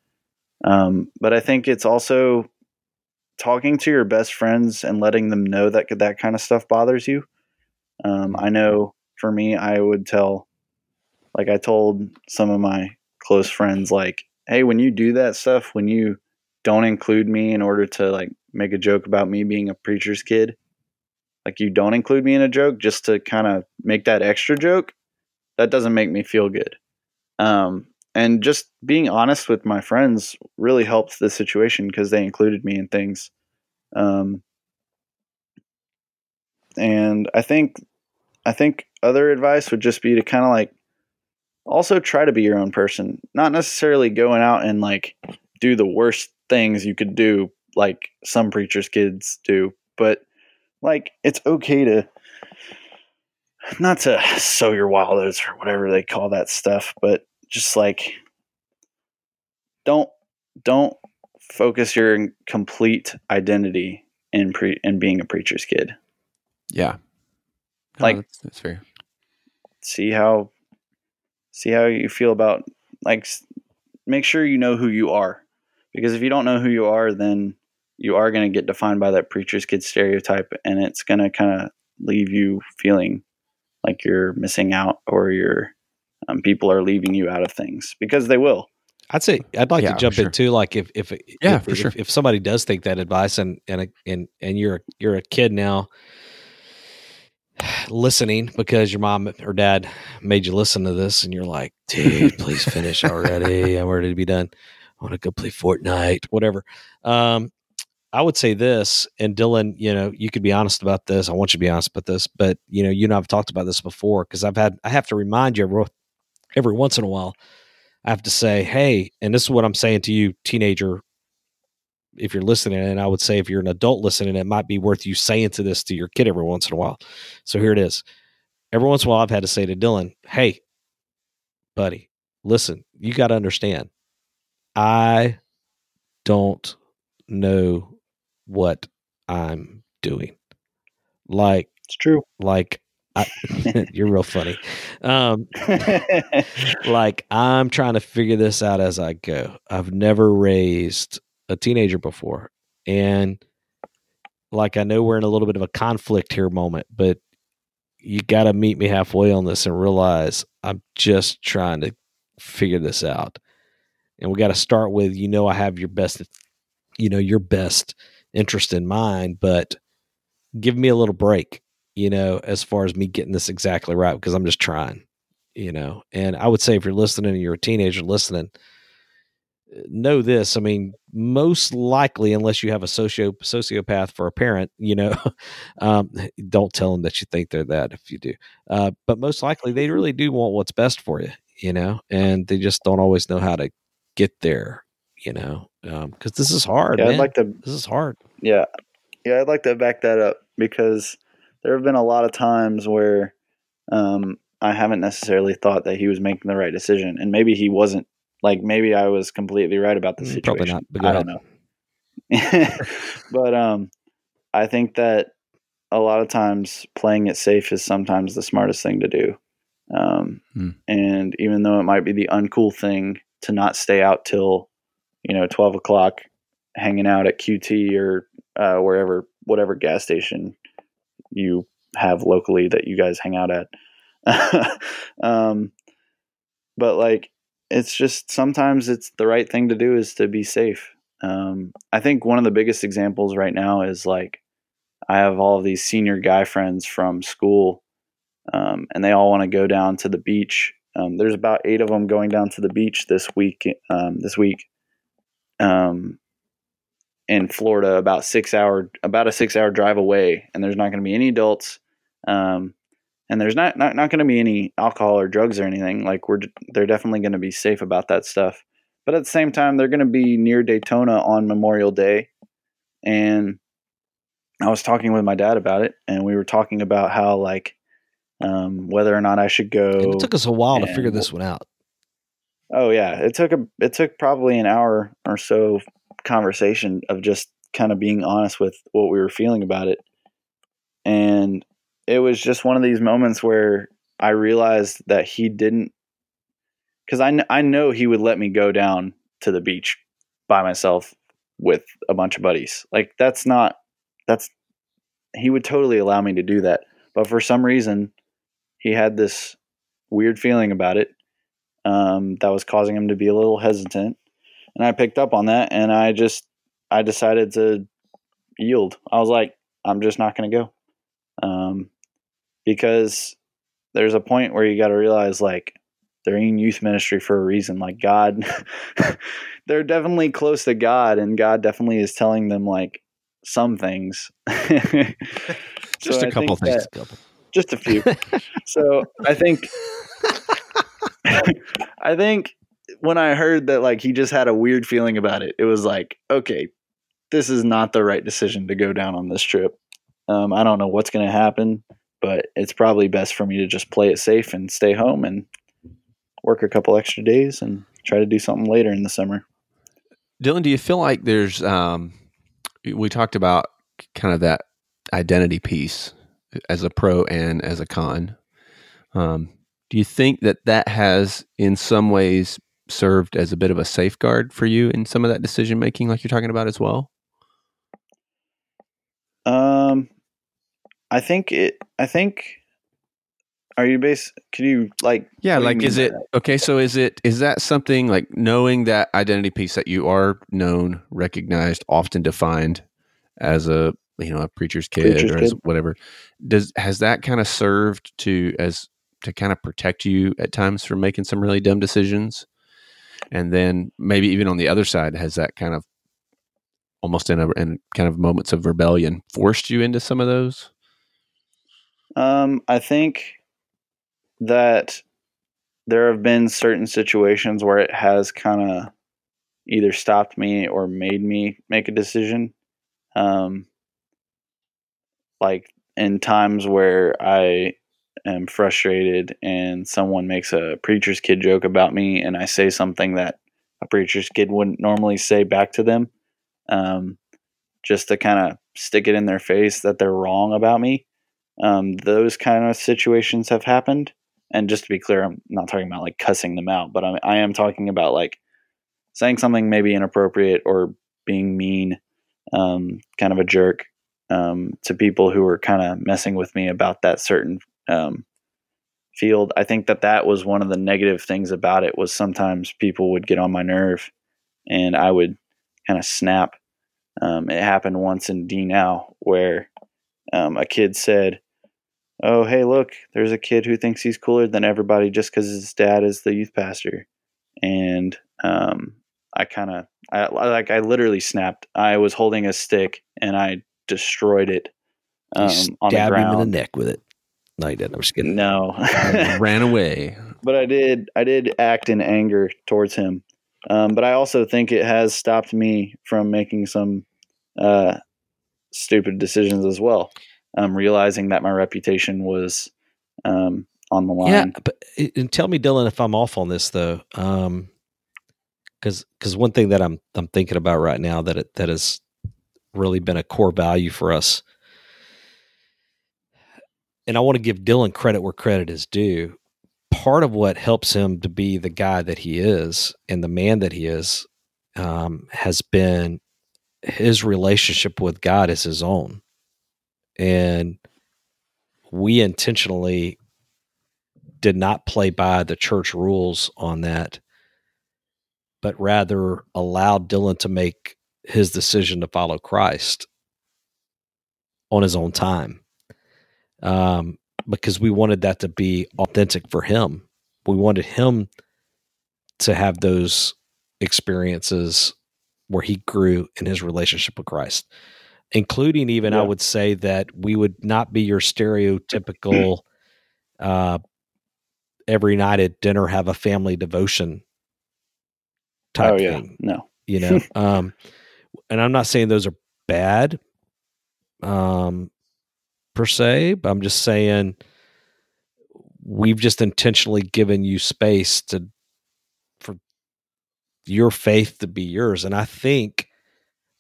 Um, but I think it's also talking to your best friends and letting them know that that kind of stuff bothers you. Um, I know for me, I would tell, like, I told some of my close friends, like, hey, when you do that stuff, when you don't include me in order to, like, make a joke about me being a preacher's kid, like, you don't include me in a joke just to kind of make that extra joke, that doesn't make me feel good. Um, and just being honest with my friends really helped the situation, because they included me in things. Um, and I think, I think other advice would just be to kind of, like, also try to be your own person, not necessarily going out and, like, do the worst things you could do, like some preacher's kids do, but, like, it's okay to not to sow your wild oats or whatever they call that stuff, but just, like, don't, don't focus your complete identity in pre in being a preacher's kid. Yeah. No, like, that's, that's fair. See how, See how you feel about, like, make sure you know who you are, because if you don't know who you are, then you are going to get defined by that preacher's kid stereotype, and it's going to kind of leave you feeling like you're missing out, or your um, people are leaving you out of things, because they will. I'd say I'd like yeah, to jump sure. in too. Like if if yeah, if, for if, sure. if somebody does take that advice and and and and you're you're a kid now, listening because your mom or dad made you listen to this, and you're like, dude, please finish already. I'm ready to be done. I want to go play Fortnite, whatever. Um, I would say this, and Dylan, you know, you could be honest about this. I want you to be honest about this, but you know, you and I've talked about this before, because I've had, I have to remind you every, every once in a while, I have to say, hey, and this is what I'm saying to you, teenager, if you're listening, and I would say if you're an adult listening, it might be worth you saying to this to your kid every once in a while. So here it is. Every once in a while, I've had to say to Dylan, hey, buddy, listen, you got to understand, I don't know what I'm doing. Like, it's true. Like, I, you're real funny. Um, like, I'm trying to figure this out as I go. I've never raised a teenager before. And like, I know we're in a little bit of a conflict here moment, but you got to meet me halfway on this and realize I'm just trying to figure this out. And we got to start with, you know, I have your best, you know, your best interest in mind, but give me a little break, you know, as far as me getting this exactly right, because I'm just trying, you know. And I would say if you're listening and you're a teenager listening, know this. I mean, most likely, unless you have a socio sociopath for a parent, you know, um, don't tell them that you think they're that if you do. Uh, but most likely they really do want what's best for you, you know, and they just don't always know how to get there, you know, um, because this is hard. Yeah, I'd like to, this is hard. Yeah. Yeah. I'd like to back that up, because there have been a lot of times where um, I haven't necessarily thought that he was making the right decision, and maybe he wasn't. Like, maybe I was completely right about the situation. Probably not, but I don't know. But um, I think that a lot of times playing it safe is sometimes the smartest thing to do. Um, mm. And even though it might be the uncool thing to not stay out till, you know, twelve o'clock hanging out at Q T or uh, wherever, whatever gas station you have locally that you guys hang out at. um, but like, it's just sometimes it's the right thing to do is to be safe. Um, I think one of the biggest examples right now is like, I have all of these senior guy friends from school um, and they all want to go down to the beach. Um, there's about eight of them going down to the beach this week, um, this week um, in Florida, about six hour, about a six hour drive away. And there's not going to be any adults. Um, And there's not, not, not going to be any alcohol or drugs or anything. Like we're, they're definitely going to be safe about that stuff. But at the same time, they're going to be near Daytona on Memorial Day. And I was talking with my dad about it, and we were talking about how like um, whether or not I should go. It took us a while and, to figure this one out. Oh yeah, it took a it took probably an hour or so conversation of just kind of being honest with what we were feeling about it, and it was just one of these moments where I realized that he didn't, because I, kn- I know he would let me go down to the beach by myself with a bunch of buddies. Like that's not, that's, he would totally allow me to do that. But for some reason, he had this weird feeling about it um, that was causing him to be a little hesitant. And I picked up on that, and I just, I decided to yield. I was like, I'm just not going to go. Um, because there's a point where you got to realize like they're in youth ministry for a reason. Like God, they're definitely close to God, and God definitely is telling them like some things, just so a couple things, that, couple. just a few. So I think, I think when I heard that, like, he just had a weird feeling about it, it was like, okay, this is not the right decision to go down on this trip. Um, I don't know what's going to happen, but it's probably best for me to just play it safe and stay home and work a couple extra days and try to do something later in the summer. Dylan, do you feel like there's, um, we talked about kind of that identity piece as a pro and as a con. Um, do you think that that has in some ways served as a bit of a safeguard for you in some of that decision-making like you're talking about as well? Um, I think it, I think, are you based, can you like, yeah, like, is it, okay. So is it, is that something like knowing that identity piece that you are known, recognized, often defined as a, you know, a preacher's kid preacher's or kid. As whatever, does, has that kind of served to, as to kind of protect you at times from making some really dumb decisions? And then maybe even on the other side, has that kind of almost in, a, in kind of moments of rebellion forced you into some of those? Um, I think that there have been certain situations where it has kind of either stopped me or made me make a decision. Um, like in times where I am frustrated and someone makes a preacher's kid joke about me and I say something that a preacher's kid wouldn't normally say back to them. Um, just to kind of stick it in their face that they're wrong about me. Um, those kind of situations have happened. And just to be clear, I'm not talking about like cussing them out, but I'm, I am talking about like saying something maybe inappropriate or being mean, um, kind of a jerk, um, to people who are kind of messing with me about that certain, um, field. I think that that was one of the negative things about it, was sometimes people would get on my nerve and I would kind of snap. Um, it happened once in D-Now where um, a kid said, "Oh, hey, look, there's a kid who thinks he's cooler than everybody just because his dad is the youth pastor." And um, I kind of, I, like, I literally snapped. I was holding a stick and I destroyed it um, on the ground. Stabbed him in the neck with it. No, you didn't. I'm just kidding. No, I ran away. But I did. I did act in anger towards him. Um, but I also think it has stopped me from making some uh, stupid decisions as well. Um, realizing that my reputation was um, on the line. Yeah, but and tell me, Dylan, if I'm off on this though, because um, because one thing that I'm I'm thinking about right now that it, that has really been a core value for us, and I want to give Dylan credit where credit is due. Part of what helps him to be the guy that he is and the man that he is um, has been his relationship with God as his own. And we intentionally did not play by the church rules on that, but rather allowed Dylan to make his decision to follow Christ on his own time. Um, because we wanted that to be authentic for him. We wanted him to have those experiences where he grew in his relationship with Christ. Including even, yeah. I would say that we would not be your stereotypical uh, every night at dinner have a family devotion type oh, yeah. thing. No, you know, um, and I'm not saying those are bad um, per se, but I'm just saying we've just intentionally given you space to for your faith to be yours, and I think.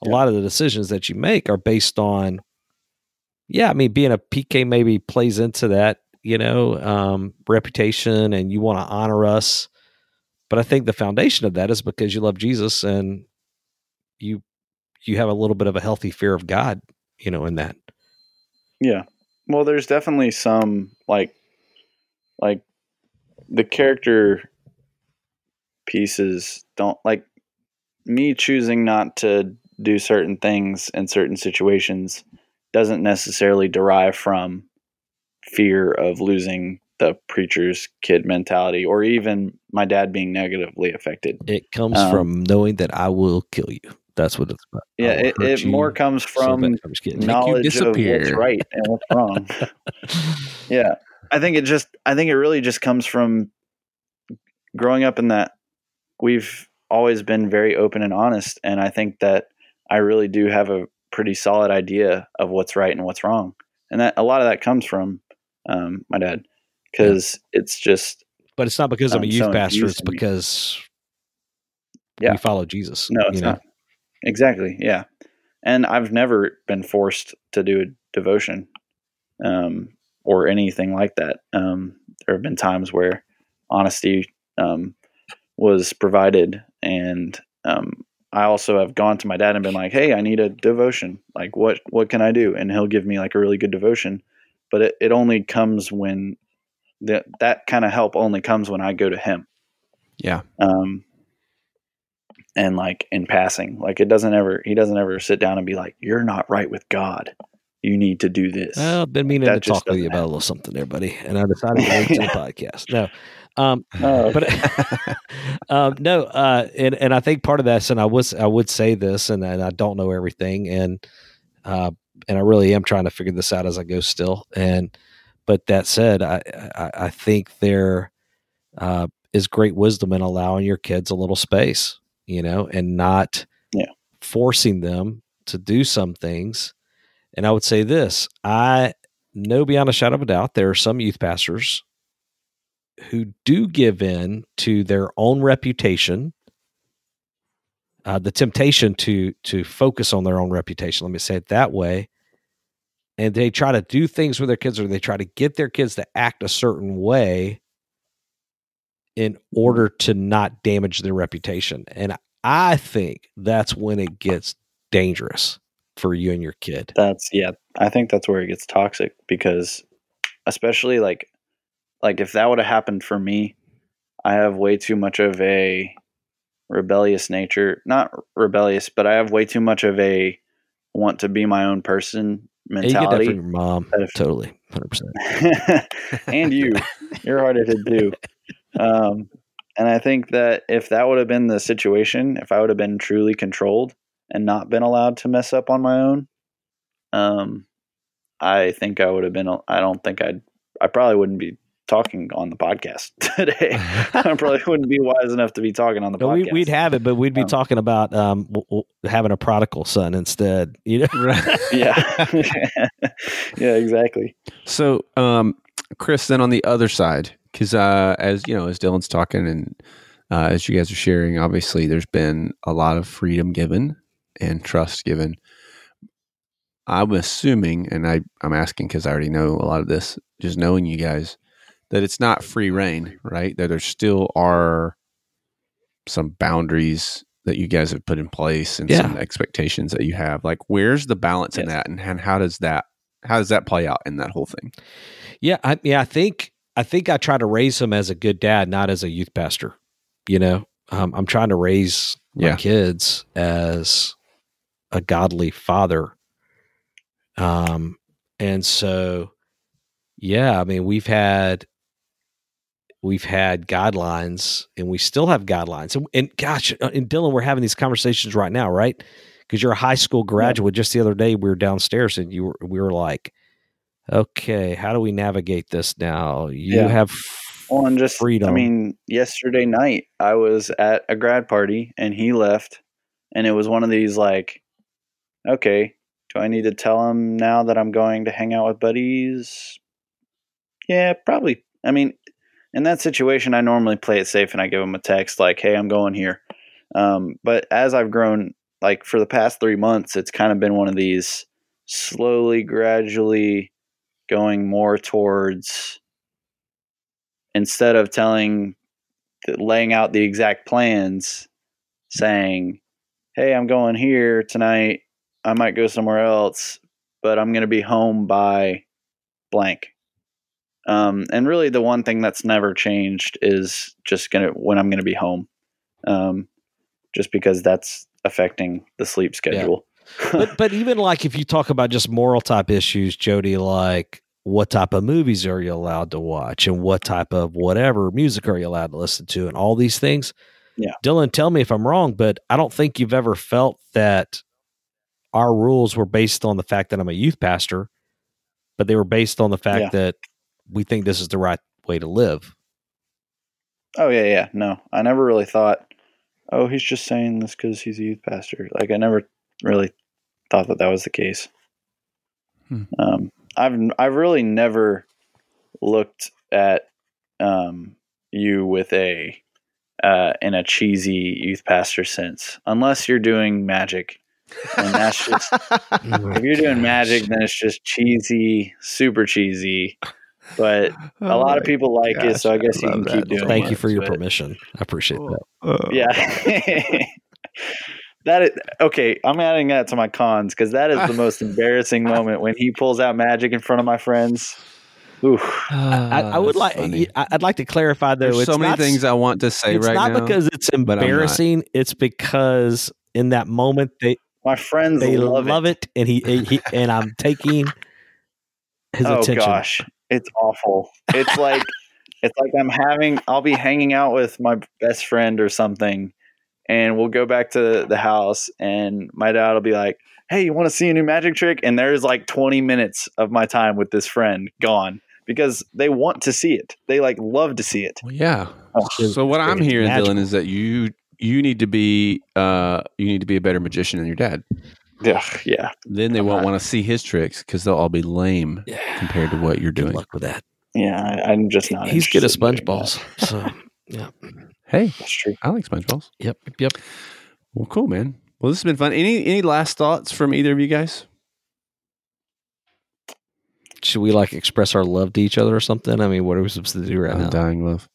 A lot of the decisions that you make are based on, yeah, I mean, being a P K maybe plays into that, you know, um, reputation and you want to honor us. But I think the foundation of that is because you love Jesus and you, you have a little bit of a healthy fear of God, you know, in that. Yeah. Well, there's definitely some like, like the character pieces don't like me choosing not to do certain things in certain situations doesn't necessarily derive from fear of losing the preacher's kid mentality or even my dad being negatively affected. It comes um, from knowing that I will kill you. That's what it's about. Yeah. It, it more comes from so knowledge of what's right and what's wrong. Yeah. I think it just, I think it really just comes from growing up in that we've always been very open and honest. And I think that I really do have a pretty solid idea of what's right and what's wrong. And that a lot of that comes from um, my dad because yeah. it's just, but it's not because um, I'm a youth so pastor. It's because yeah. we follow Jesus. No, it's you know? Not. Exactly. Yeah. And I've never been forced to do a devotion um, or anything like that. Um, there have been times where honesty um, was provided and, um, I also have gone to my dad and been like, "Hey, I need a devotion. Like what, what can I do?" And he'll give me like a really good devotion, but it, it only comes when that, that kind of help only comes when I go to him. Yeah. Um, and like in passing, like it doesn't ever, he doesn't ever sit down and be like, "You're not right with God. You need to do this." Well, I've been meaning that to talk with you happen. About a little something there, buddy. And I decided to go to the podcast. No, um, oh. but um, no, uh, and and I think part of that's, and I was I would say this, and, and I don't know everything, and uh, and I really am trying to figure this out as I go still. And but that said, I I, I think there uh, is great wisdom in allowing your kids a little space, you know, and not yeah. forcing them to do some things. And I would say this, I know beyond a shadow of a doubt, there are some youth pastors who do give in to their own reputation, uh, the temptation to to focus on their own reputation. Let me say it that way. And they try to do things with their kids or they try to get their kids to act a certain way in order to not damage their reputation. And I think that's when it gets dangerous. For you and your kid. That's yeah. I think that's where it gets toxic because especially like Like, if that would have happened for me, I have way too much of a rebellious nature. Not rebellious, but I have way too much of a want to be my own person mentality. You get that from your mom, if, totally, one hundred percent. And you, you're hard-headed too. Um, and I think that if that would have been the situation, if I would have been truly controlled and not been allowed to mess up on my own, um, I think I would have been. I don't think I'd. I probably wouldn't be talking on the podcast today. I probably wouldn't be wise enough to be talking on the no, podcast. We'd have it, but we'd be um, talking about um, w- w- having a prodigal son instead. You know? Right. Yeah. Yeah. Exactly. So, um, Chris, then on the other side, because uh, as you know, as Dylan's talking and uh, as you guys are sharing, obviously there's been a lot of freedom given and trust given. I'm assuming, and I, I'm asking because I already know a lot of this, just knowing you guys, that it's not free reign, right? That there still are some boundaries that you guys have put in place and yeah. some expectations that you have. Like, where's the balance yes. in that, and, and how does that how does that play out in that whole thing? Yeah, I, yeah, I think I think I try to raise them as a good dad, not as a youth pastor. You know, um, I'm trying to raise my yeah. kids as a godly father. Um, and so, yeah, I mean, we've had, we've had guidelines and we still have guidelines and, and gosh, and Dylan, we're having these conversations right now, right? Cause you're a high school graduate. Yeah. Just the other day we were downstairs and you were, we were like, okay, how do we navigate this now? You yeah. have f- well, and just, freedom. I mean, yesterday night I was at a grad party and he left and it was one of these like, okay, do I need to tell him now that I'm going to hang out with buddies? Yeah, probably. I mean, in that situation, I normally play it safe and I give him a text like, hey, I'm going here. Um, but as I've grown, like for the past three months, it's kind of been one of these slowly, gradually going more towards, instead of telling, laying out the exact plans, saying, hey, I'm going here tonight. I might go somewhere else, but I'm going to be home by blank. Um, and really the one thing that's never changed is just going to, when I'm going to be home. Um, just because that's affecting the sleep schedule. Yeah. But, but even like, if you talk about just moral type issues, Jody, like what type of movies are you allowed to watch and what type of whatever music are you allowed to listen to and all these things. Yeah. Dylan, tell me if I'm wrong, but I don't think you've ever felt that our rules were based on the fact that I'm a youth pastor, but they were based on the fact yeah. that we think this is the right way to live. Oh yeah. Yeah. No, I never really thought, oh, he's just saying this cause he's a youth pastor. Like I never really thought that that was the case. Hmm. Um, I've, I've really never looked at, um, you with a, uh, in a cheesy youth pastor sense, unless you're doing magic. And that's just if you're doing magic, then it's just cheesy, super cheesy. But a lot of people like it, so I guess you can keep doing it. Thank you for your permission. I appreciate that. Yeah. That is, okay, I'm adding that to my cons because that is the most embarrassing moment when he pulls out magic in front of my friends. Ooh. Uh, I, I would like. Funny. I'd like to clarify though. There's it's so many not, things I want to say right now. It's not because it's embarrassing. It's because in that moment they. My friends they love, love it. it, and he, he and I'm taking his oh, attention. Oh gosh, it's awful. It's like it's like I'm having. I'll be hanging out with my best friend or something, and we'll go back to the house, and my dad will be like, "Hey, you want to see a new magic trick?" And there's like twenty minutes of my time with this friend gone because they want to see it. They like love to see it. Well, yeah. Oh, so, so what I'm hearing, magical. Dylan, is that you. You need to be, uh, you need to be a better magician than your dad. Yeah, yeah. Then they Come won't on. want to see his tricks because they'll all be lame yeah. compared to what you're doing. Good luck with that. Yeah, I, I'm just not. He's good at sponge balls. So yeah. Hey, that's true. I like sponge balls. Yep, yep. Well, cool, man. Well, this has been fun. Any any last thoughts from either of you guys? Should we like express our love to each other or something? I mean, what are we supposed to do right now? Undying love.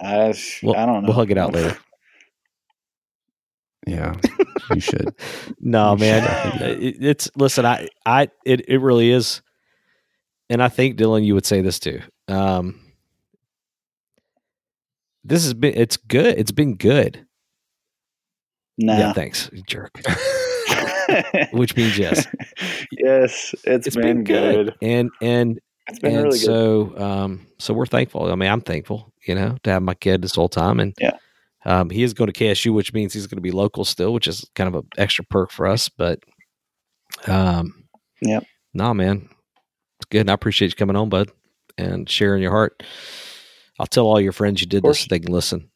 I, well, I don't know. We'll hug it out later. Yeah, you should. No, you man, should. It, it's listen. I, I, it, it really is, and I think Dylan, you would say this too. Um, this has been, it's good. It's been good. No. Yeah, thanks, you jerk. Which means yes. Yes, it's, it's been, been good. good. And, and, it's been and really good. so, um, so we're thankful. I mean, I'm thankful, you know, to have my kid this whole time. And yeah. um, he is going to K S U, which means he's going to be local still, which is kind of an extra perk for us, but, um, yeah, nah, man, it's good. And I appreciate you coming on, bud, and sharing your heart. I'll tell all your friends you did this so they can listen.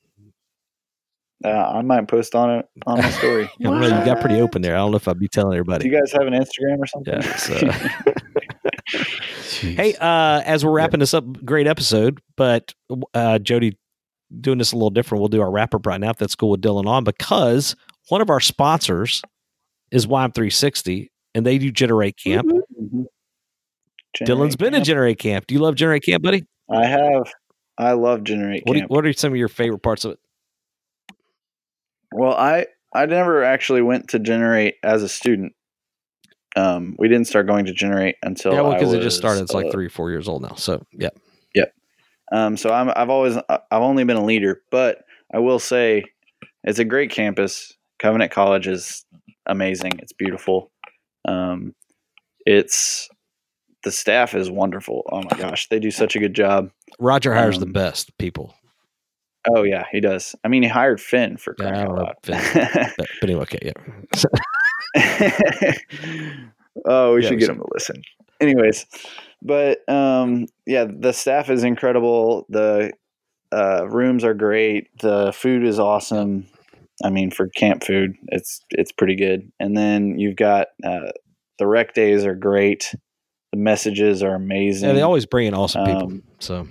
Uh, I might post on it on my story. I don't know, you got pretty open there. I don't know if I'd be telling everybody. Do you guys have an Instagram or something? Yeah, so. Hey, uh, as we're wrapping yeah. this up, great episode. But uh, Jody, doing this a little different. We'll do our wrap up right now if that's cool with Dylan on, because one of our sponsors is Y M three sixty, and they do Generate Camp. Mm-hmm. Generate Dylan's been camp. at Generate Camp. Do you love Generate Camp, buddy? I have. I love Generate what Camp. Do, what are some of your favorite parts of it? Well, I, I never actually went to Generate as a student. Um, we didn't start going to Generate until yeah, well, because it just started. It's uh, like three or four years old now. So yeah, yeah. Um, so I'm I've always I've only been a leader, but I will say it's a great campus. Covenant College is amazing. It's beautiful. Um, it's the staff is wonderful. Oh my gosh, they do such a good job. Roger hires um, the best people. Oh yeah, he does. I mean, he hired Finn for crying out loud. But anyway, okay, yeah. oh, we yeah, should we get should. him to listen. Anyways, but um, yeah, the staff is incredible. The uh, rooms are great. The food is awesome. I mean, for camp food, it's it's pretty good. And then you've got uh, the rec days are great. The messages are amazing. Yeah, they always bring in awesome people. Um, so.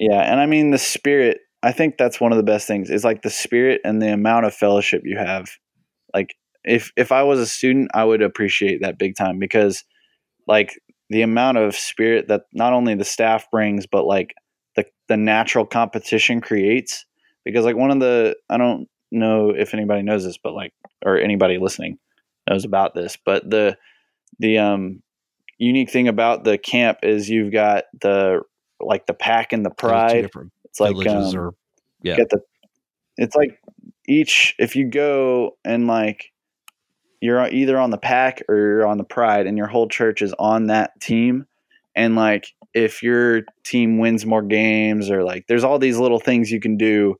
Yeah, and I mean the spirit, I think that's one of the best things is like the spirit and the amount of fellowship you have. Like if if I was a student, I would appreciate that big time, because like the amount of spirit that not only the staff brings, but like the the natural competition creates. Because like one of the, I don't know if anybody knows this, but like, or anybody listening knows about this, but the the um unique thing about the camp is you've got the like the pack and the pride. It's like, um, or, yeah, get the, it's like each, if you go and like, you're either on the pack or you're on the pride, and your whole church is on that team. And like, if your team wins more games, or like, there's all these little things you can do,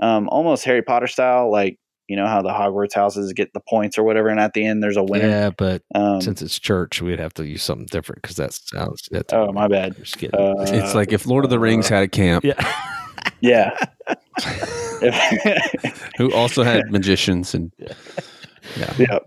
um, almost Harry Potter style, like, you know how the Hogwarts houses get the points or whatever, and at the end there's a winner. Yeah, but um, since it's church, we'd have to use something different because that sounds. That's oh, my bad. Uh, it's like if Lord of the Rings uh, had a camp. Yeah. Yeah. Who also had magicians and. Yeah. Yeah.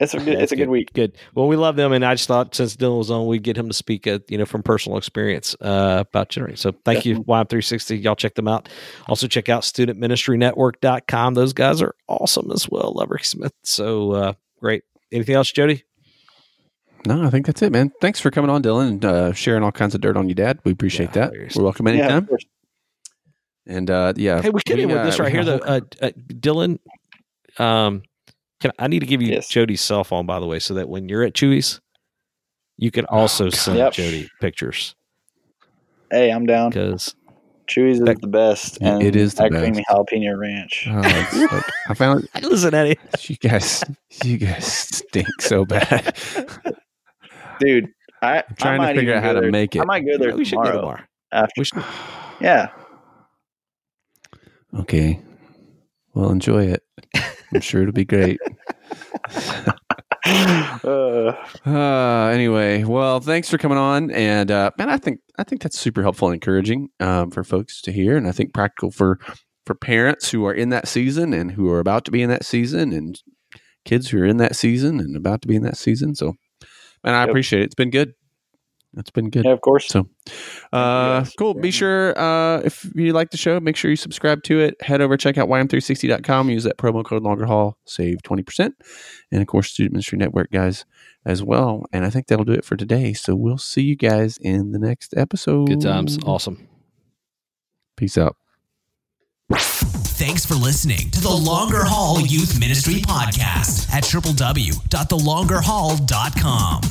It's a good. It's a good, good week. Good. Well, we love them, and I just thought since Dylan was on, we'd get him to speak, at, you know, from personal experience uh, about Generate. So thank yeah. you, Y M three sixty. Y'all check them out. Also check out student ministry network dot com. Those guys are awesome as well. Love Rick Smith. So uh, great. Anything else, Jody? No, I think that's it, man. Thanks for coming on, Dylan, and uh, sharing all kinds of dirt on your dad. We appreciate yeah, that. We're welcome anytime. Yeah, and uh, yeah, hey, we could end with uh, this right here, though, uh, uh, Dylan. Um. Can, I need to give you yes. Jody's cell phone, by the way, so that when you're at Chewy's, you can also oh, send yep. Jody pictures. Hey, I'm down. Because Chewy's is the best. And it is the best. Creamy jalapeno ranch. Oh, it's like, I found it. Listen, Eddie. You guys, you guys stink so bad, dude. I, I'm trying I might to figure out how to make it. I might go there yeah, tomorrow. tomorrow. After. We should. Yeah. Okay. Well, enjoy it. I'm sure it'll be great. uh, uh, anyway, well, thanks for coming on, and uh, man, I think I think that's super helpful and encouraging um, for folks to hear, and I think practical for for parents who are in that season and who are about to be in that season, and kids who are in that season and about to be in that season. So, man, I yep. appreciate it. It's been good. It's been good. Yeah, of course. So, uh, yes. cool. Be sure, uh, if you like the show, make sure you subscribe to it. Head over, check out Y M three sixty dot com. Use that promo code LongerHaul, save twenty percent. And of course, Student Ministry Network guys as well. And I think that'll do it for today. So we'll see you guys in the next episode. Good times. Awesome. Peace out. Thanks for listening to the Longer Hall Youth Ministry Podcast at double-u double-u double-u dot the longer hall dot com.